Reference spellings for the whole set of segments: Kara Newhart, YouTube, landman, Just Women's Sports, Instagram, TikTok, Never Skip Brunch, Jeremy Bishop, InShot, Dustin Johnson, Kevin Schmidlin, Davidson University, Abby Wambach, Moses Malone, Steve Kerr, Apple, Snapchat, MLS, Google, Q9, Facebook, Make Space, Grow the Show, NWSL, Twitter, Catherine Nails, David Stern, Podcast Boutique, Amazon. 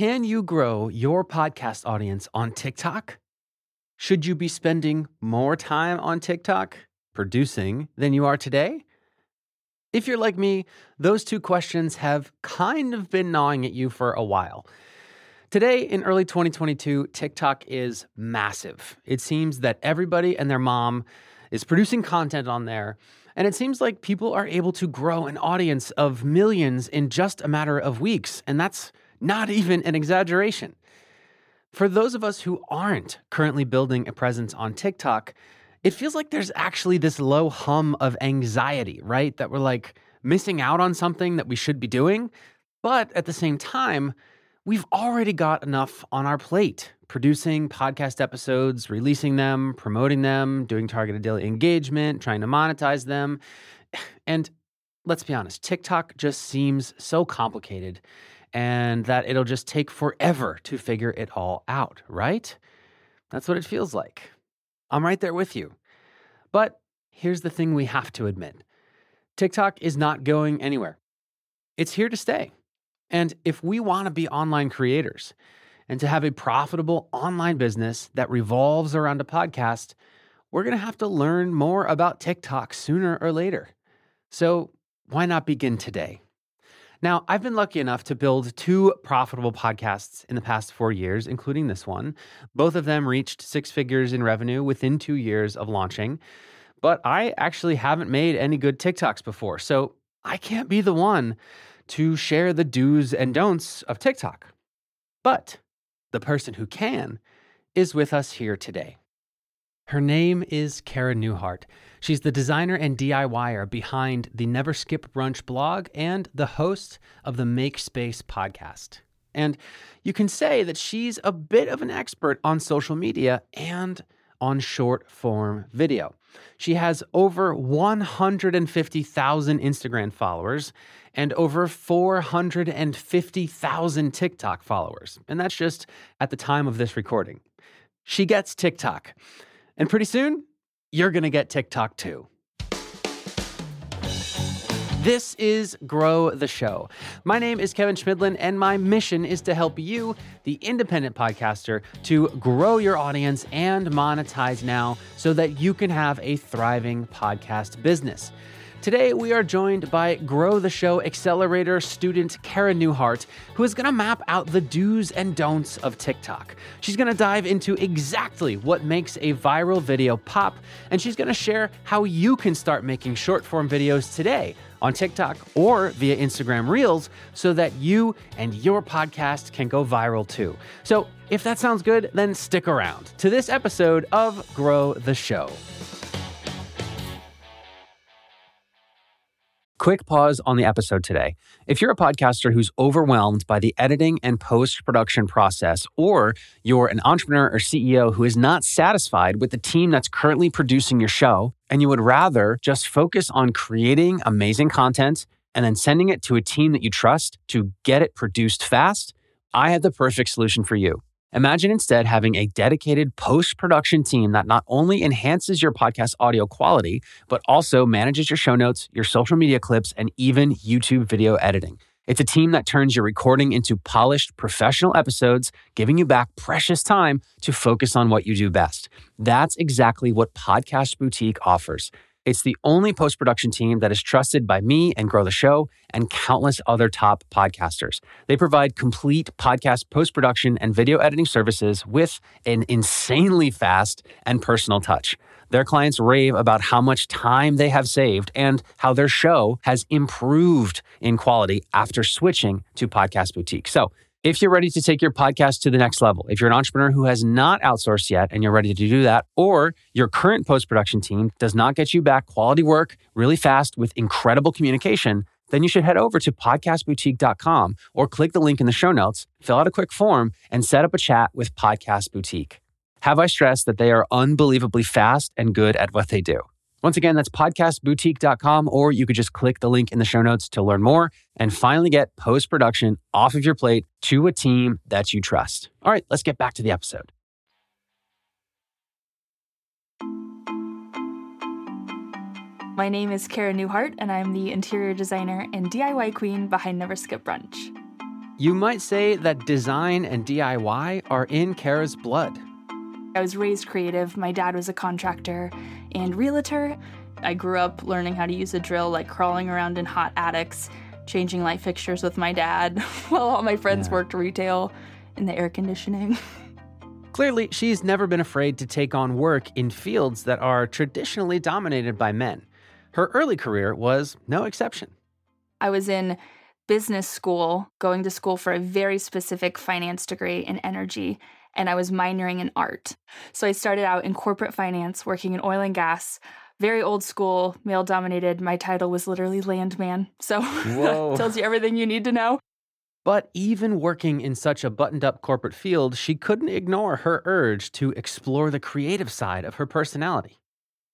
Can you grow your podcast audience on TikTok? Should you be spending more time on TikTok producing than you are today? If you're like me, those two questions have kind of been gnawing at you for a while. Today, in early 2022, TikTok is massive. It seems that everybody and their mom is producing content on there, and it seems like people are able to grow an audience of millions in just a matter of weeks, and that's not even an exaggeration. For those of us who aren't currently building a presence on TikTok, it feels like there's actually this low hum of anxiety, right? That we're like missing out on something that we should be doing. But at the same time, we've already got enough on our plate, producing podcast episodes, releasing them, promoting them, doing targeted daily engagement, trying to monetize them. And let's be honest, TikTok just seems so complicated and that it'll just take forever to figure it all out, right? That's what it feels like. I'm right there with you. But here's the thing we have to admit. TikTok is not going anywhere. It's here to stay. And if we want to be online creators and to have a profitable online business that revolves around a podcast, we're going to have to learn more about TikTok sooner or later. So why not begin today? Now, I've been lucky enough to build two profitable podcasts in the past 4 years, including this one. Both of them reached six figures in revenue within 2 years of launching. But I actually haven't made any good TikToks before, so I can't be the one to share the do's and don'ts of TikTok. But the person who can is with us here today. Her name is Kara Newhart. She's the designer and DIYer behind the Never Skip Brunch blog and the host of the Make Space podcast. And you can say that she's a bit of an expert on social media and on short form video. She has over 150,000 Instagram followers and over 450,000 TikTok followers. And that's just at the time of this recording. She gets TikTok. And pretty soon, you're going to get TikTok too. This is Grow the Show. My name is Kevin Schmidlin, and my mission is to help you, the independent podcaster, to grow your audience and monetize now so that you can have a thriving podcast business. Today, we are joined by Grow the Show Accelerator student Kara Newhart, who is going to map out the do's and don'ts of TikTok. She's going to dive into exactly what makes a viral video pop, and she's going to share how you can start making short-form videos today on TikTok or via Instagram Reels so that you and your podcast can go viral too. So if that sounds good, then stick around to this episode of Grow the Show. Quick pause on the episode today. If you're a podcaster who's overwhelmed by the editing and post-production process, or you're an entrepreneur or CEO who is not satisfied with the team that's currently producing your show, and you would rather just focus on creating amazing content and then sending it to a team that you trust to get it produced fast, I have the perfect solution for you. Imagine instead having a dedicated post-production team that not only enhances your podcast audio quality, but also manages your show notes, your social media clips, and even YouTube video editing. It's a team that turns your recording into polished, professional episodes, giving you back precious time to focus on what you do best. That's exactly what Podcast Boutique offers. It's the only post-production team that is trusted by me and Grow the Show and countless other top podcasters. They provide complete podcast post-production and video editing services with an insanely fast and personal touch. Their clients rave about how much time they have saved and how their show has improved in quality after switching to Podcast Boutique. So, if you're ready to take your podcast to the next level, if you're an entrepreneur who has not outsourced yet and you're ready to do that, or your current post-production team does not get you back quality work really fast with incredible communication, then you should head over to podcastboutique.com or click the link in the show notes, fill out a quick form, and set up a chat with Podcast Boutique. Have I stressed that they are unbelievably fast and good at what they do? Once again, that's podcastboutique.com, or you could just click the link in the show notes to learn more and finally get post-production off of your plate to a team that you trust. All right, let's get back to the episode. My name is Kara Newhart, and I'm the interior designer and DIY queen behind Never Skip Brunch. You might say that design and DIY are in Kara's blood. I was raised creative. My dad was a contractor and realtor. I grew up learning how to use a drill, like crawling around in hot attics, changing light fixtures with my dad while all my friends worked retail in the air conditioning. Clearly, she's never been afraid to take on work in fields that are traditionally dominated by men. Her early career was no exception. I was in business school, going to school for a very specific finance degree in energy, and I was minoring in art. So I started out in corporate finance, working in oil and gas, very old school, male-dominated. My title was literally landman, so tells you everything you need to know. But even working in such a buttoned-up corporate field, she couldn't ignore her urge to explore the creative side of her personality.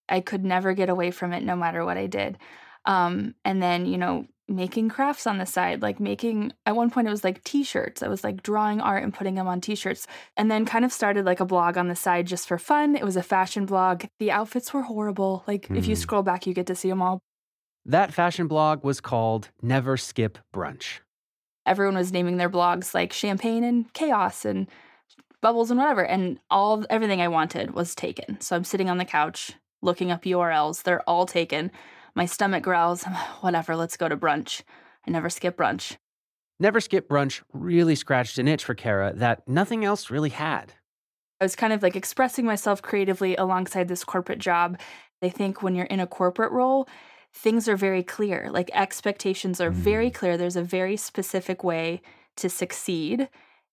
I could never get away from it no matter what I did. And then, you know, making crafts on the side, like making, at one point it was like t-shirts. I was like drawing art and putting them on t-shirts. And then kind of started like a blog on the side just for fun. It was a fashion blog. The outfits were horrible. Like if you scroll back, you get to see them all. That fashion blog was called Never Skip Brunch. Everyone was naming their blogs like champagne and chaos and bubbles and whatever. And everything I wanted was taken. So I'm sitting on the couch looking up URLs. They're all taken. My stomach growls. Whatever, let's go to brunch. I never skip brunch. Never Skip Brunch really scratched an itch for Kara that nothing else really had. I was kind of like expressing myself creatively alongside this corporate job. I think when you're in a corporate role, things are very clear. Like expectations are very clear. There's a very specific way to succeed.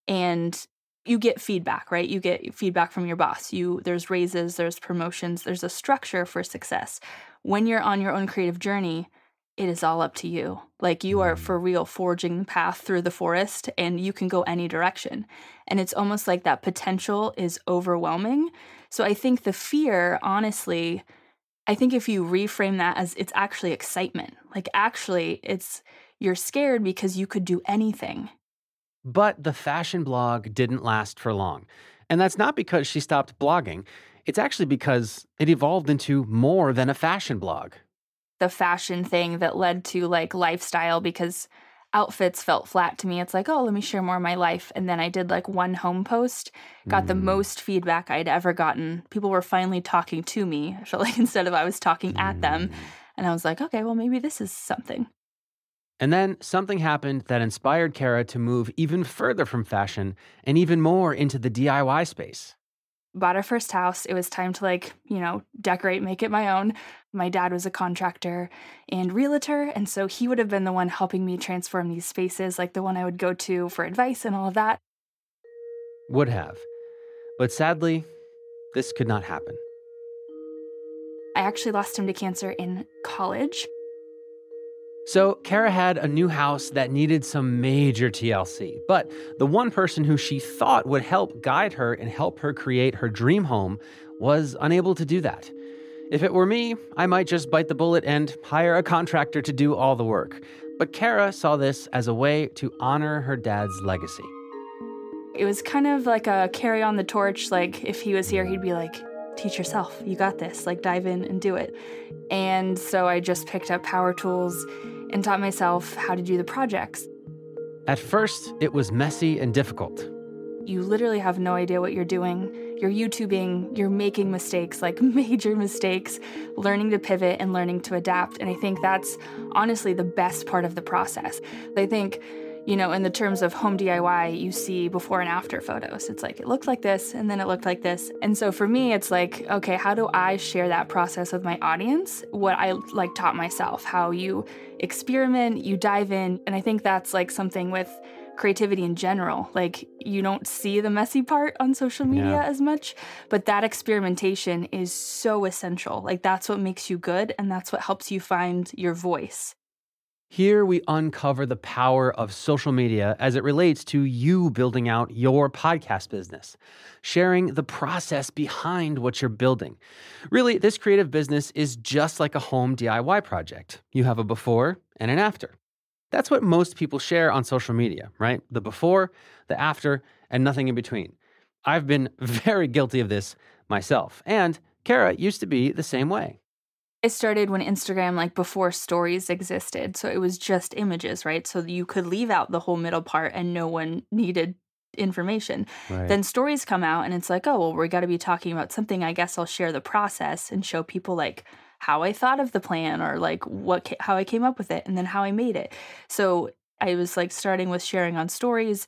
And you get feedback, right? You get feedback from your boss. There's raises, there's promotions, there's a structure for success. When you're on your own creative journey, it is all up to you. Like you are for real forging the path through the forest and you can go any direction. And it's almost like that potential is overwhelming. So I think the fear, honestly, I think if you reframe that as it's actually excitement, like actually you're scared because you could do anything. But the fashion blog didn't last for long. And that's not because she stopped blogging. It's actually because it evolved into more than a fashion blog. The fashion thing that led to like lifestyle, because outfits felt flat to me. It's like, oh, let me share more of my life. And then I did like one home post, got the most feedback I'd ever gotten. People were finally talking to me. I felt like instead of I was talking at them. And I was like, okay, well, maybe this is something. And then something happened that inspired Kara to move even further from fashion and even more into the DIY space. Bought our first house. It was time to like, you know, decorate, make it my own. My dad was a contractor and realtor. And so he would have been the one helping me transform these spaces, like the one I would go to for advice and all of that. Would have. But sadly, this could not happen. I actually lost him to cancer in college. So Kara had a new house that needed some major TLC, but the one person who she thought would help guide her and help her create her dream home was unable to do that. If it were me, I might just bite the bullet and hire a contractor to do all the work. But Kara saw this as a way to honor her dad's legacy. It was kind of like a carry on the torch, like if he was here, he'd be like, teach yourself, you got this, like dive in and do it. And so I just picked up power tools and taught myself how to do the projects. At first, it was messy and difficult. You literally have no idea what you're doing. You're YouTubing, you're making mistakes, like major mistakes, learning to pivot and learning to adapt. And I think that's honestly the best part of the process. I think, you know, in the terms of home DIY, you see before and after photos. It's like, it looked like this, and then it looked like this. And so for me, it's like, okay, how do I share that process with my audience? What I like taught myself, how you experiment, you dive in. And I think that's like something with creativity in general. Like you don't see the messy part on social media as much, but that experimentation is so essential. Like that's what makes you good. And that's what helps you find your voice. Here we uncover the power of social media as it relates to you building out your podcast business, sharing the process behind what you're building. Really, this creative business is just like a home DIY project. You have a before and an after. That's what most people share on social media, right? The before, the after, and nothing in between. I've been very guilty of this myself, and Kara used to be the same way. I started when Instagram, like before stories existed. So it was just images, right? So you could leave out the whole middle part and no one needed information. Right. Then stories come out and it's like, oh, well, we got to be talking about something. I guess I'll share the process and show people like how I thought of the plan or like how I came up with it and then how I made it. So I was like starting with sharing on stories.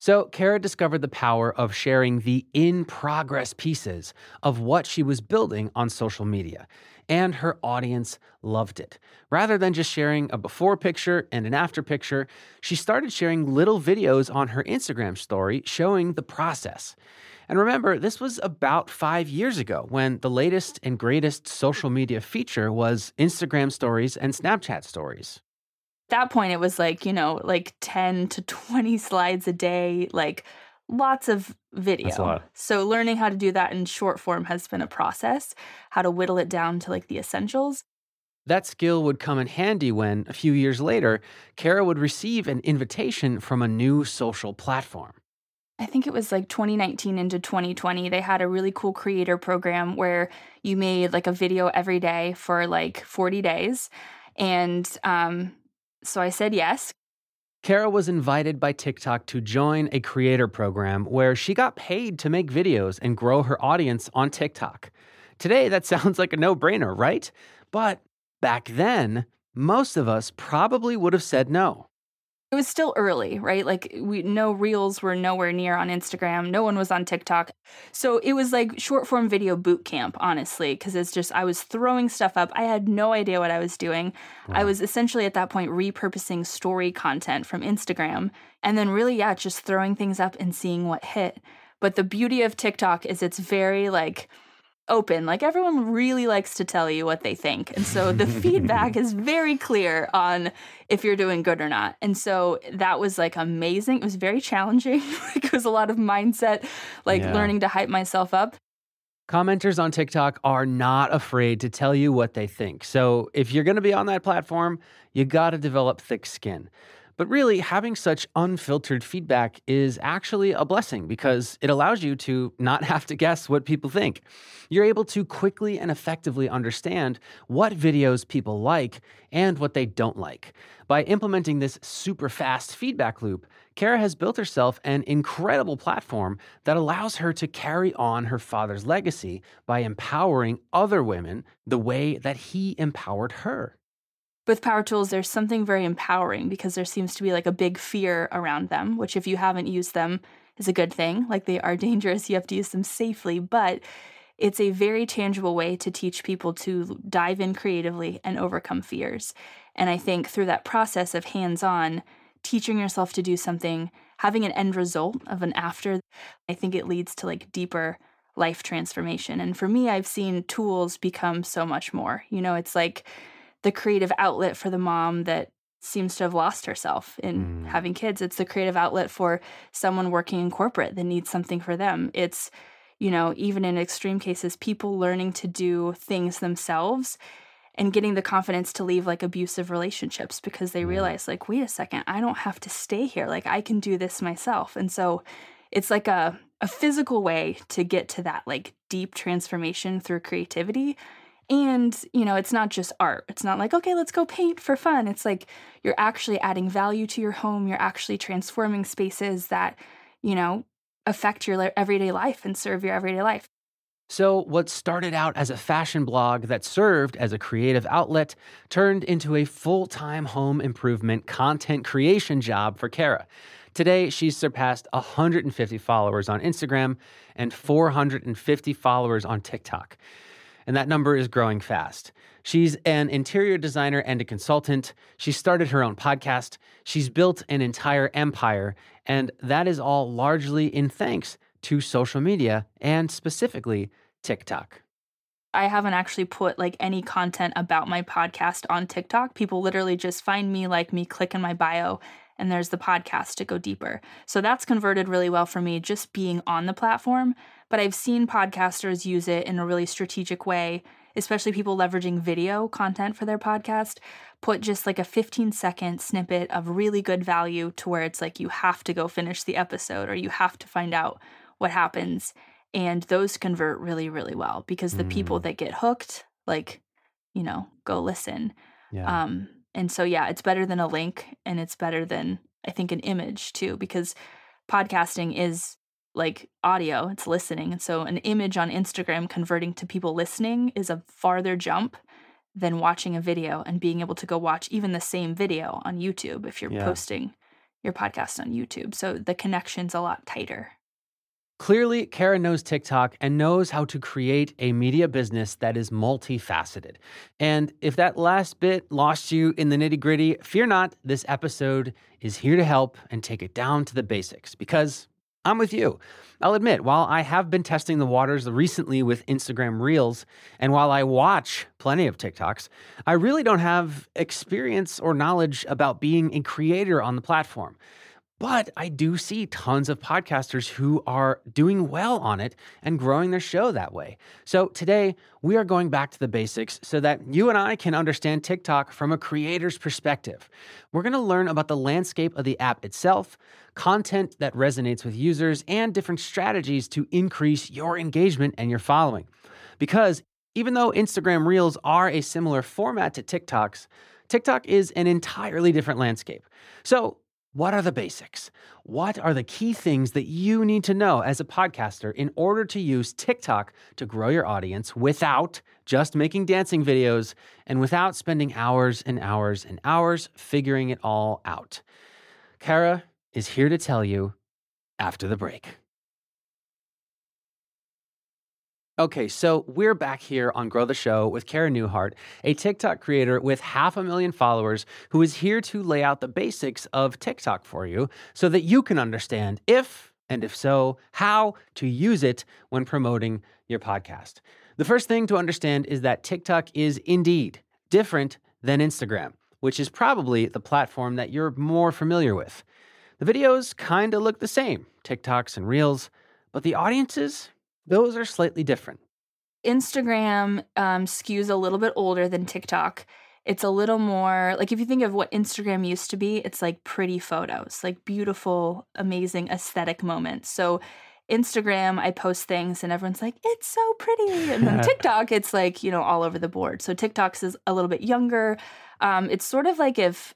So Kara discovered the power of sharing the in-progress pieces of what she was building on social media, and her audience loved it. Rather than just sharing a before picture and an after picture, she started sharing little videos on her Instagram story showing the process. And remember, this was about 5 years ago when the latest and greatest social media feature was Instagram stories and Snapchat stories. At that point, it was like, you know, like 10 to 20 slides a day, like lots of video. That's a lot. So learning how to do that in short form has been a process, how to whittle it down to like the essentials. That skill would come in handy when a few years later, Kara would receive an invitation from a new social platform. I think it was like 2019 into 2020, they had a really cool creator program where you made like a video every day for like 40 days. And so I said yes. Kara was invited by TikTok to join a creator program where she got paid to make videos and grow her audience on TikTok. Today, that sounds like a no-brainer, right? But back then, most of us probably would have said no. It was still early, right? Like Reels were nowhere near on Instagram. No one was on TikTok. So it was like short form video boot camp, honestly, because it's just I was throwing stuff up. I had no idea what I was doing. Wow. I was essentially at that point repurposing story content from Instagram and then really, just throwing things up and seeing what hit. But the beauty of TikTok is it's very like open. Like everyone really likes to tell you what they think. And so the feedback is very clear on if you're doing good or not. And so that was like amazing. It was very challenging. It was a lot of mindset, learning to hype myself up. Commenters on TikTok are not afraid to tell you what they think. So if you're going to be on that platform, you got to develop thick skin. But really, having such unfiltered feedback is actually a blessing because it allows you to not have to guess what people think. You're able to quickly and effectively understand what videos people like and what they don't like. By implementing this super fast feedback loop, Kara has built herself an incredible platform that allows her to carry on her father's legacy by empowering other women the way that he empowered her. With power tools, there's something very empowering because there seems to be like a big fear around them, which if you haven't used them is a good thing. Like they are dangerous. You have to use them safely, but it's a very tangible way to teach people to dive in creatively and overcome fears. And I think through that process of hands-on, teaching yourself to do something, having an end result of an after, I think it leads to like deeper life transformation. And for me, I've seen tools become so much more. You know, it's like the creative outlet for the mom that seems to have lost herself in having kids. It's the creative outlet for someone working in corporate that needs something for them. It's, you know, even in extreme cases, people learning to do things themselves and getting the confidence to leave like abusive relationships because they realize like, wait a second, I don't have to stay here. Like I can do this myself. And so it's like a physical way to get to that like deep transformation through creativity. And, you know, it's not just art. It's not like, okay, let's go paint for fun. It's like you're actually adding value to your home. You're actually transforming spaces that, you know, affect your everyday life and serve your everyday life. So what started out as a fashion blog that served as a creative outlet turned into a full-time home improvement content creation job for Kara. Today, she's surpassed 150 followers on Instagram and 450 followers on TikTok. And that number is growing fast. She's an interior designer and a consultant. She started her own podcast. She's built an entire empire. And that is all largely in thanks to social media and specifically TikTok. I haven't actually put like any content about my podcast on TikTok. People literally just find me, like me, click in my bio, and there's the podcast to go deeper. So that's converted really well for me just being on the platform. But I've seen podcasters use it in a really strategic way, especially people leveraging video content for their podcast, put just like a 15-second snippet of really good value to where it's like you have to go finish the episode or you have to find out what happens. And those convert really, really well because the people that get hooked, like you know, go listen. Yeah. And so, yeah, it's better than a link, and it's better than, I think, an image too, because podcasting is like audio, it's listening. And so an image on Instagram converting to people listening is a farther jump than watching a video and being able to go watch even the same video on YouTube if you're posting your podcast on YouTube. So the connection's a lot tighter. Clearly, Kara knows TikTok and knows how to create a media business that is multifaceted. And if that last bit lost you in the nitty-gritty, fear not, this episode is here to help and take it down to the basics, because I'm with you. I'll admit, while I have been testing the waters recently with Instagram Reels, and while I watch plenty of TikToks, I really don't have experience or knowledge about being a creator on the platform. But I do see tons of podcasters who are doing well on it and growing their show that way. So today, we are going back to the basics so that you and I can understand TikTok from a creator's perspective. We're going to learn about the landscape of the app itself, content that resonates with users, and different strategies to increase your engagement and your following. Because even though Instagram Reels are a similar format to TikToks, TikTok is an entirely different landscape. So what are the basics? What are the key things that you need to know as a podcaster in order to use TikTok to grow your audience without just making dancing videos and without spending hours and hours and hours figuring it all out? Kara is here to tell you after the break. Okay, so we're back here on Grow the Show with Kara Newhart, a TikTok creator with 500,000 followers who is here to lay out the basics of TikTok for you so that you can understand if, and if so, how to use it when promoting your podcast. The first thing to understand is that TikTok is indeed different than Instagram, which is probably the platform that you're more familiar with. The videos kind of look the same, TikToks and Reels, but the audiences, those are slightly different. Instagram skews a little bit older than TikTok. It's a little more, like if you think of what Instagram used to be, it's like pretty photos, like beautiful, amazing aesthetic moments. So Instagram, I post things and everyone's like, it's so pretty. And then TikTok, it's like, you know, all over the board. So TikTok's is a little bit younger. It's sort of like if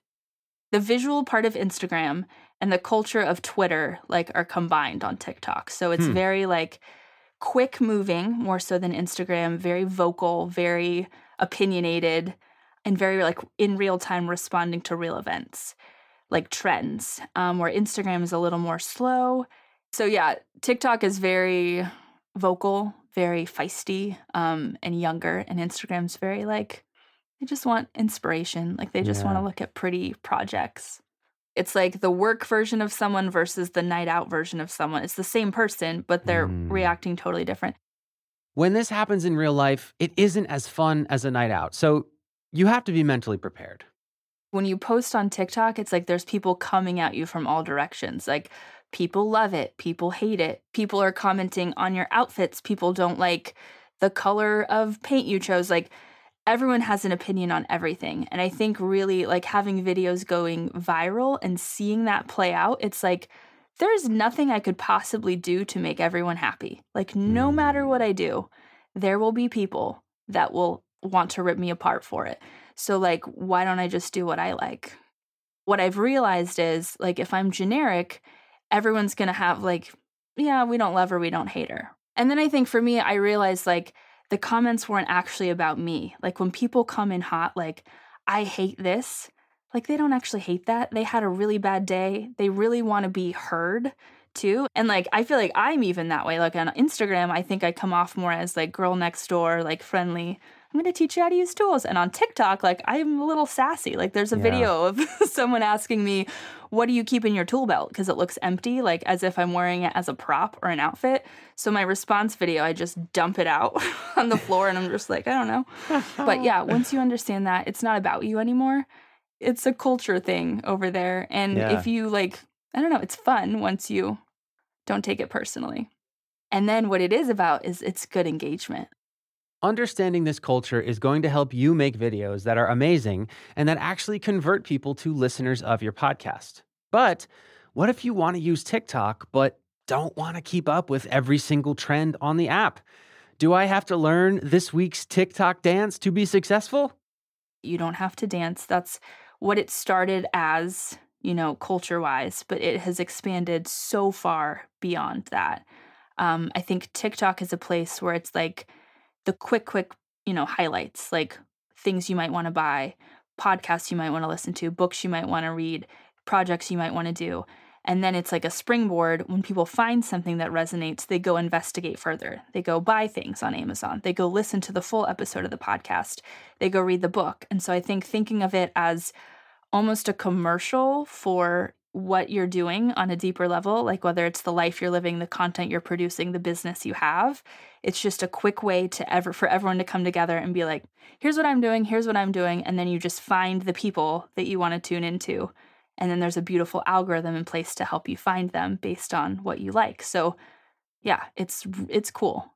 the visual part of Instagram and the culture of Twitter like are combined on TikTok. So it's very like quick moving, more so than Instagram, very vocal, very opinionated, and very like in real time responding to real events, like trends, where Instagram is a little more slow. So yeah, TikTok is very vocal, very feisty, and younger, and Instagram's very like, they just want inspiration. Like they just want to look at pretty projects. It's like the work version of someone versus the night out version of someone. It's the same person, but they're reacting totally different. When this happens in real life, it isn't as fun as a night out. So you have to be mentally prepared. When you post on TikTok, it's like there's people coming at you from all directions. Like people love it. People hate it. People are commenting on your outfits. People don't like the color of paint you chose. Like everyone has an opinion on everything. And I think really like having videos going viral and seeing that play out, it's like there's nothing I could possibly do to make everyone happy. Like no matter what I do, there will be people that will want to rip me apart for it. So like, why don't I just do what I like? What I've realized is like if I'm generic, everyone's going to have like, yeah, we don't love her, we don't hate her. And then I think for me, I realized like, the comments weren't actually about me. Like when people come in hot, like, I hate this, like they don't actually hate that. They had a really bad day. They really want to be heard too. And like, I feel like I'm even that way. Like on Instagram, I think I come off more as like girl next door, like friendly. I'm going to teach you how to use tools. And on TikTok, like I'm a little sassy. Like there's a video of someone asking me, what do you keep in your tool belt? Because it looks empty, like as if I'm wearing it as a prop or an outfit. So my response video, I just dump it out on the floor and I'm just like, I don't know. But yeah, once you understand that, it's not about you anymore. It's a culture thing over there. And if you like, I don't know, it's fun once you don't take it personally. And then what it is about is it's good engagement. Understanding this culture is going to help you make videos that are amazing and that actually convert people to listeners of your podcast. But what if you want to use TikTok but don't want to keep up with every single trend on the app? Do I have to learn this week's TikTok dance to be successful? You don't have to dance. That's what it started as, you know, culture-wise, but it has expanded so far beyond that. I think TikTok is a place where it's like the quick, you know, highlights, like things you might want to buy, podcasts you might want to listen to, books you might want to read, projects you might want to do. And then it's like a springboard. When people find something that resonates, they go investigate further. They go buy things on Amazon. They go listen to the full episode of the podcast. They go read the book. And so I think thinking of it as almost a commercial for what you're doing on a deeper level, like whether it's the life you're living, the content you're producing, the business you have, it's just a quick way to for everyone to come together and be like, here's what I'm doing. And then you just find the people that you want to tune into. And then there's a beautiful algorithm in place to help you find them based on what you like. So yeah, it's cool.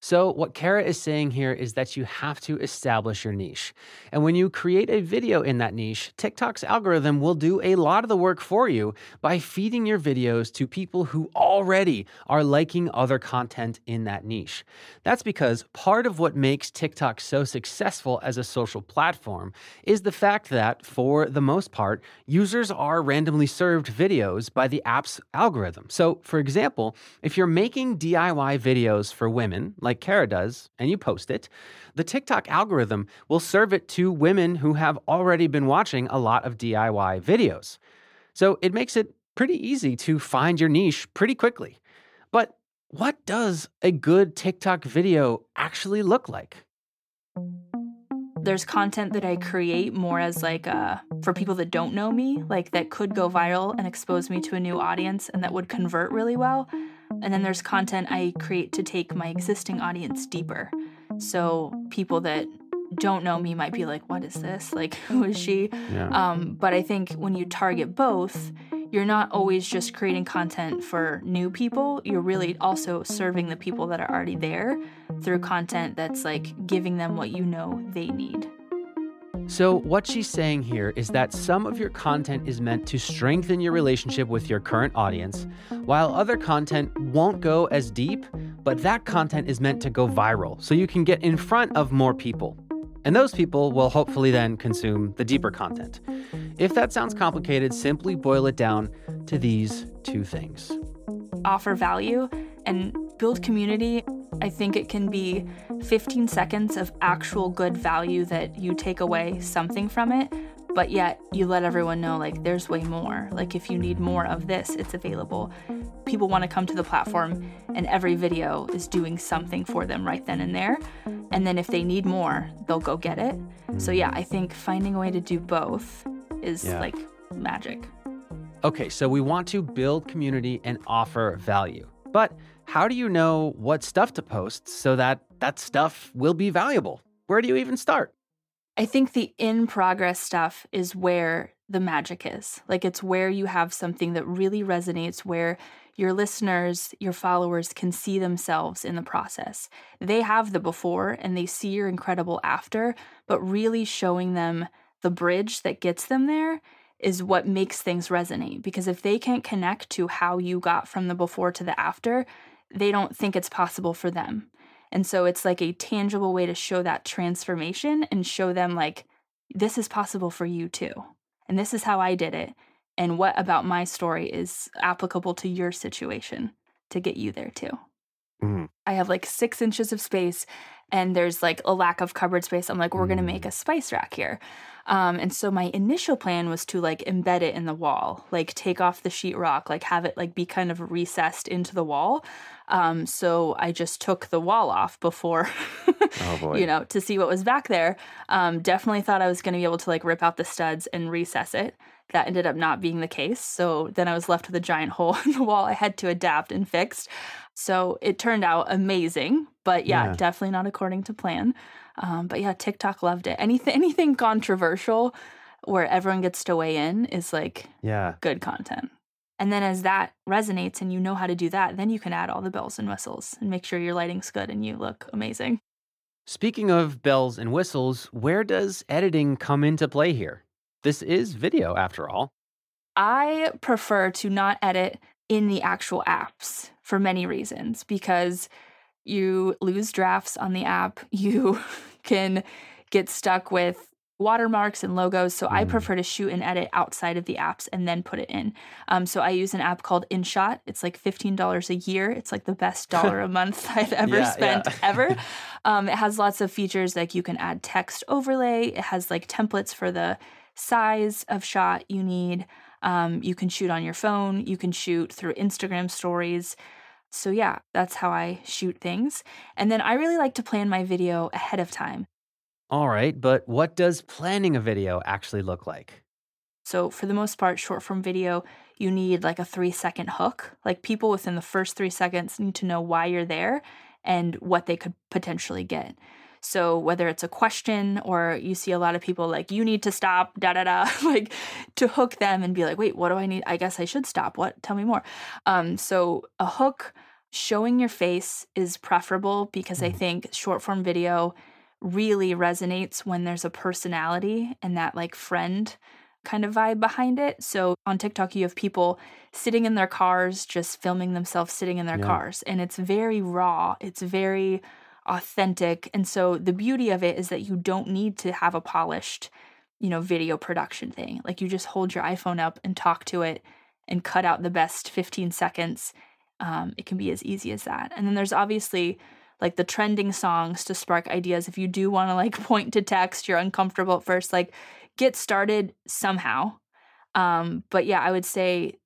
So what Kara is saying here is that you have to establish your niche. And when you create a video in that niche, TikTok's algorithm will do a lot of the work for you by feeding your videos to people who already are liking other content in that niche. That's because part of what makes TikTok so successful as a social platform is the fact that, for the most part, users are randomly served videos by the app's algorithm. So, for example, if you're making DIY videos for women, like Kara does, and you post it, the TikTok algorithm will serve it to women who have already been watching a lot of DIY videos. So it makes it pretty easy to find your niche pretty quickly. But what does a good TikTok video actually look like? There's content that I create more as like for people that don't know me, like that could go viral and expose me to a new audience and that would convert really well. And then there's content I create to take my existing audience deeper. So people that don't know me might be like, what is this? Like, who is she? Yeah. But I think when you target both, you're not always just creating content for new people. You're really also serving the people that are already there through content that's like giving them what you know they need. So what she's saying here is that some of your content is meant to strengthen your relationship with your current audience, while other content won't go as deep, but that content is meant to go viral so you can get in front of more people. And those people will hopefully then consume the deeper content. If that sounds complicated, simply boil it down to these two things. Offer value and build community. I think it can be 15 seconds of actual good value that you take away something from it, but yet you let everyone know, like, there's way more. Like, if you need more of this, it's available. People want to come to the platform, and every video is doing something for them right then and there. And then if they need more, they'll go get it. So yeah, I think finding a way to do both is like magic. Okay, so we want to build community and offer value. But how do you know what stuff to post so that that stuff will be valuable? Where do you even start? I think the in-progress stuff is where the magic is. Like, it's where you have something that really resonates, where your listeners, your followers can see themselves in the process. They have the before and they see your incredible after, but really showing them the bridge that gets them there is what makes things resonate. Because if they can't connect to how you got from the before to the after, they don't think it's possible for them. And so it's like a tangible way to show that transformation and show them, like, this is possible for you too. And this is how I did it. And what about my story is applicable to your situation to get you there too. Mm-hmm. I have like 6 inches of space and there's like a lack of cupboard space. I'm like, we're going to make a spice rack here. And so my initial plan was to like embed it in the wall, like take off the sheetrock, like have it like be kind of recessed into the wall. So I just took the wall off before, you know, to see what was back there. Definitely thought I was going to be able to like rip out the studs and recess it. That ended up not being the case. So then I was left with a giant hole in the wall I had to adapt and fix. So it turned out amazing, but yeah, definitely not according to plan. But yeah, TikTok loved it. Anything controversial where everyone gets to weigh in is like good content. And then as that resonates and you know how to do that, then you can add all the bells and whistles and make sure your lighting's good and you look amazing. Speaking of bells and whistles, where does editing come into play here? This is video, after all. I prefer to not edit in the actual apps for many reasons, because you lose drafts on the app, you can get stuck with watermarks and logos. So I prefer to shoot and edit outside of the apps and then put it in. So I use an app called InShot. It's like $15 a year. It's like the best dollar a month I've ever spent ever. It has lots of features, like you can add text overlay. It has like templates for the size of shot you need. You can shoot on your phone. You can shoot through Instagram stories. So yeah, that's how I shoot things. And then I really like to plan my video ahead of time. All right, but what does planning a video actually look like? So for the most part, short form video, you need like a 3-second hook. Like people within the first 3 seconds need to know why you're there and what they could potentially get. So whether it's a question or you see a lot of people like, you need to stop, like to hook them and be like, wait, what do I need? I guess I should stop. What? Tell me more. So a hook, showing your face is preferable because I think short form video really resonates when there's a personality and that like friend kind of vibe behind it. So on TikTok, you have people sitting in their cars, just filming themselves sitting in their cars. And it's very raw. It's very authentic. And so the beauty of it is that you don't need to have a polished, you know, video production thing. Like you just hold your iPhone up and talk to it and cut out the best 15 seconds. It can be as easy as that. And then there's obviously like the trending songs to spark ideas. If you do want to like point to text, you're uncomfortable at first, like get started somehow. But yeah, I would say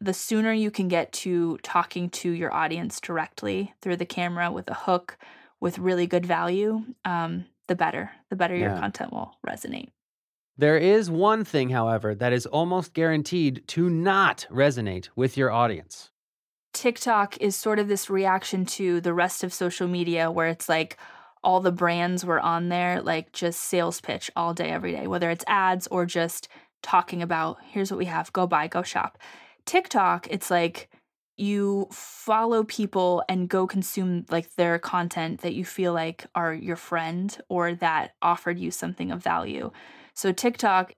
the sooner you can get to talking to your audience directly through the camera with a hook, with really good value, the better your content will resonate. There is one thing, however, that is almost guaranteed to not resonate with your audience. TikTok is sort of this reaction to the rest of social media where it's like all the brands were on there, like just sales pitch all day, every day, whether it's ads or just talking about, here's what we have, go buy, go shop. TikTok, it's like you follow people and go consume like their content that you feel like are your friend or that offered you something of value. So TikTok,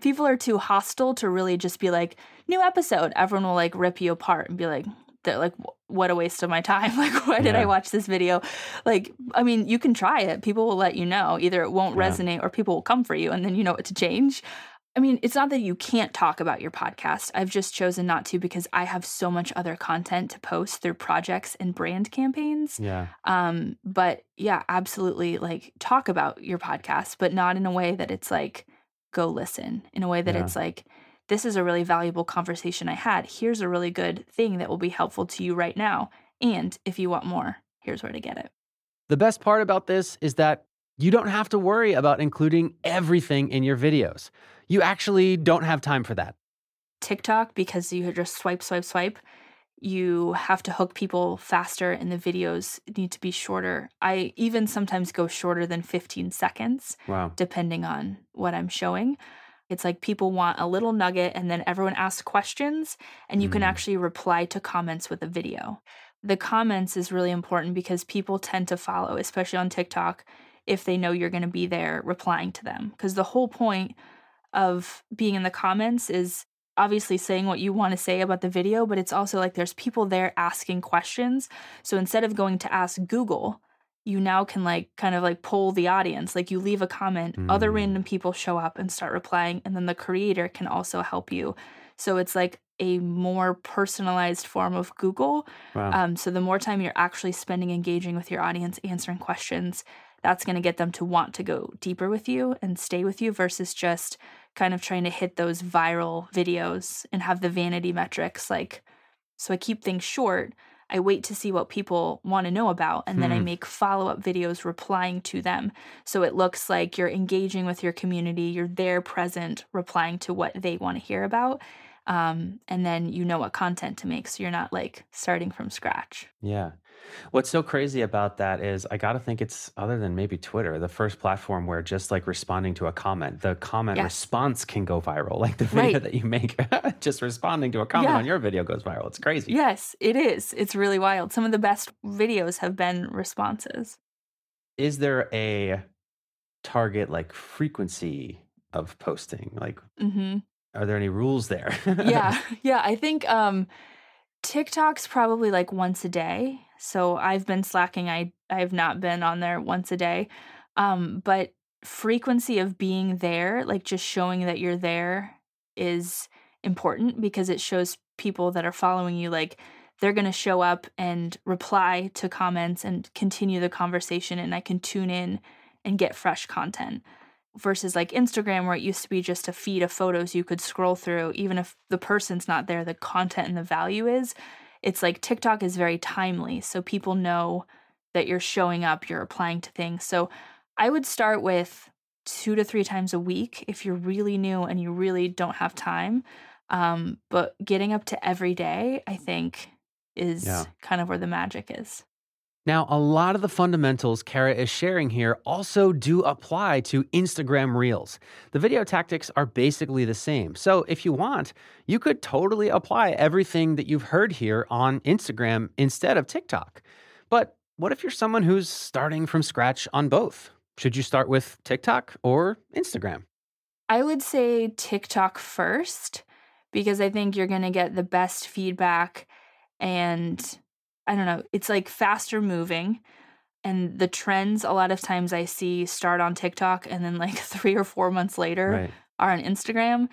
people are too hostile to really just be like, new episode. Everyone will like rip you apart and be like, they're like, what a waste of my time. Like, why did I watch this video? Like, I mean, you can try it. People will let you know. Either it won't resonate or people will come for you and then you know what to change. I mean, it's not that you can't talk about your podcast. I've just chosen not to because I have so much other content to post through projects and brand campaigns. But yeah, absolutely, like talk about your podcast, but not in a way that it's like, go listen. In a way that it's like, this is a really valuable conversation I had. Here's a really good thing that will be helpful to you right now. And if you want more, here's where to get it. The best part about this is that you don't have to worry about including everything in your videos. You actually don't have time for that. TikTok, because you just swipe, you have to hook people faster and the videos need to be shorter. I even sometimes go shorter than 15 seconds, depending on what I'm showing. It's like people want a little nugget and then everyone asks questions and you can actually reply to comments with a video. The comments is really important because people tend to follow, especially on TikTok, if they know you're going to be there replying to them. Because the whole point of being in the comments is obviously saying what you want to say about the video, but it's also like there's people there asking questions. So instead of going to ask Google, you now can like kind of like poll the audience. Like you leave a comment, other random people show up and start replying, and then the creator can also help you. So it's like a more personalized form of Google. So the more time you're actually spending engaging with your audience, answering questions, that's going to get them to want to go deeper with you and stay with you versus just kind of trying to hit those viral videos and have the vanity metrics. Like, so I keep things short. I wait to see what people want to know about, and then I make follow-up videos replying to them. So it looks like you're engaging with your community. You're there present, replying to what they want to hear about. And then you know what content to make. So you're not like starting from scratch. Yeah. What's so crazy about that is I got to think it's other than maybe Twitter, the first platform where just like responding to a comment, the comment response can go viral. Like the video that you make, just responding to a comment on your video goes viral. It's crazy. Yes, it is. It's really wild. Some of the best videos have been responses. Is there a target like frequency of posting? Like, are there any rules there? I think TikTok's probably like once a day. So I've been slacking. I've not been on there once a day. But frequency of being there, like just showing that you're there is important because it shows people that are following you, like they're going to show up and reply to comments and continue the conversation. And I can tune in and get fresh content versus like Instagram, where it used to be just a feed of photos you could scroll through. Even if the person's not there, the content and the value is. It's like TikTok is very timely. So people know that you're showing up, you're applying to things. So I would start with 2 to 3 times a week if you're really new and you really don't have time. But getting up to every day, I think, is kind of where the magic is. Now, a lot of the fundamentals Kara is sharing here also do apply to Instagram Reels. The video tactics are basically the same. So if you want, you could totally apply everything that you've heard here on Instagram instead of TikTok. But what if you're someone who's starting from scratch on both? Should you start with TikTok or Instagram? I would say TikTok first, because I think you're going to get the best feedback and I don't know, it's like faster moving. And the trends a lot of times I see start on TikTok and then like 3 or 4 months later are on Instagram.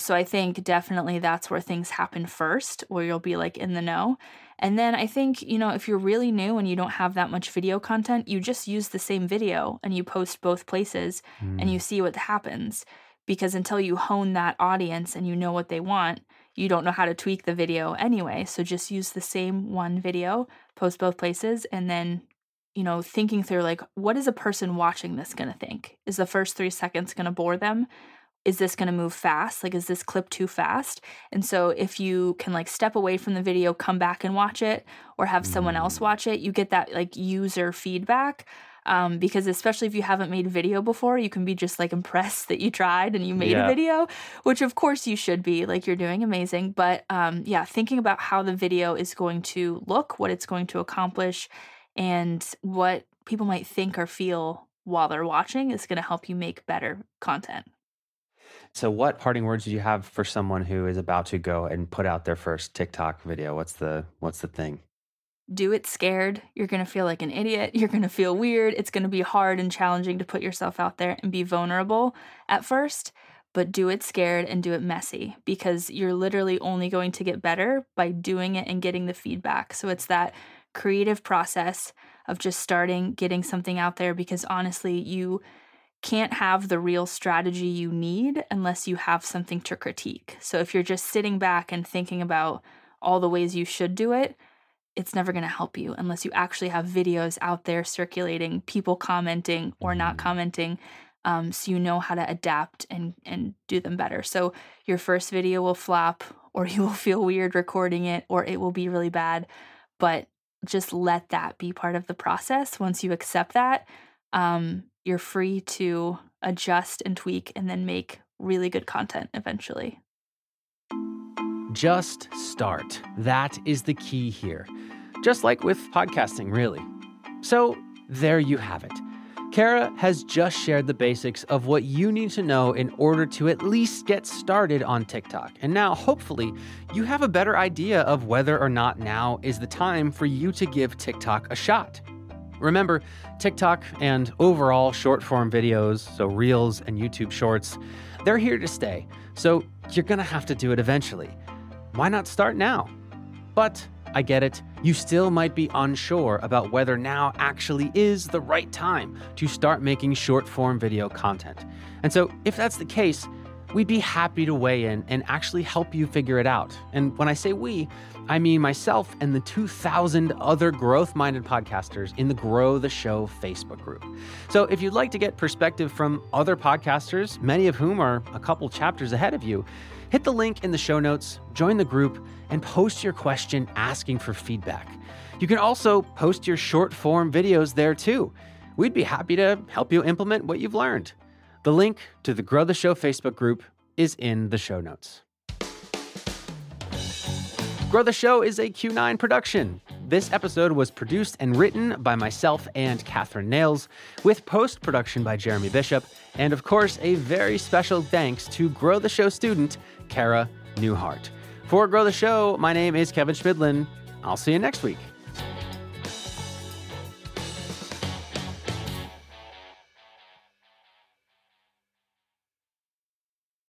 So I think definitely that's where things happen first, where you'll be like in the know. And then I think, you know, if you're really new and you don't have that much video content, you just use the same video and you post both places and you see what happens. Because until you hone that audience and you know what they want, you don't know how to tweak the video anyway. So just use the same one video, post both places, and then, you know, thinking through like, what is a person watching this going to think? Is the first 3 seconds going to bore them? Is this going to move fast? Like, is this clip too fast? And so if you can like step away from the video, come back and watch it or have someone else watch it, you get that like user feedback. Because especially if you haven't made video before, you can be just like impressed that you tried and you made a video, which of course you should be, like you're doing amazing. But thinking about how the video is going to look, what it's going to accomplish, and what people might think or feel while they're watching is going to help you make better content. So what parting words do you have for someone who is about to go and put out their first TikTok video? What's the thing? Do it scared. You're going to feel like an idiot. You're going to feel weird. It's going to be hard and challenging to put yourself out there and be vulnerable at first, but do it scared and do it messy because you're literally only going to get better by doing it and getting the feedback. So it's that creative process of just starting, getting something out there because honestly, you can't have the real strategy you need unless you have something to critique. So if you're just sitting back and thinking about all the ways you should do it, it's never going to help you unless you actually have videos out there circulating, people commenting or not commenting, so you know how to adapt and do them better. So your first video will flop or you will feel weird recording it or it will be really bad, but just let that be part of the process. Once you accept that, you're free to adjust and tweak and then make really good content eventually. Just start. That is the key here. Just like with podcasting, really. So there you have it. Kara has just shared the basics of what you need to know in order to at least get started on TikTok. And now, hopefully, you have a better idea of whether or not now is the time for you to give TikTok a shot. Remember, TikTok and overall short-form videos, so Reels and YouTube Shorts, they're here to stay. So you're going to have to do it eventually. Why not start now? But I get it. You still might be unsure about whether now actually is the right time to start making short-form video content. And so if that's the case, we'd be happy to weigh in and actually help you figure it out. And when I say we, I mean myself and the 2,000 other growth-minded podcasters in the Grow the Show Facebook group. So if you'd like to get perspective from other podcasters, many of whom are a couple chapters ahead of you, hit the link in the show notes, join the group, and post your question asking for feedback. You can also post your short-form videos there too. We'd be happy to help you implement what you've learned. The link to the Grow the Show Facebook group is in the show notes. Grow the Show is a Q9 production. This episode was produced and written by myself and Catherine Nails, with post-production by Jeremy Bishop, and of course, a very special thanks to Grow the Show student, Kara Newhart. For Grow the Show, my name is Kevin Schmidlin. I'll see you next week.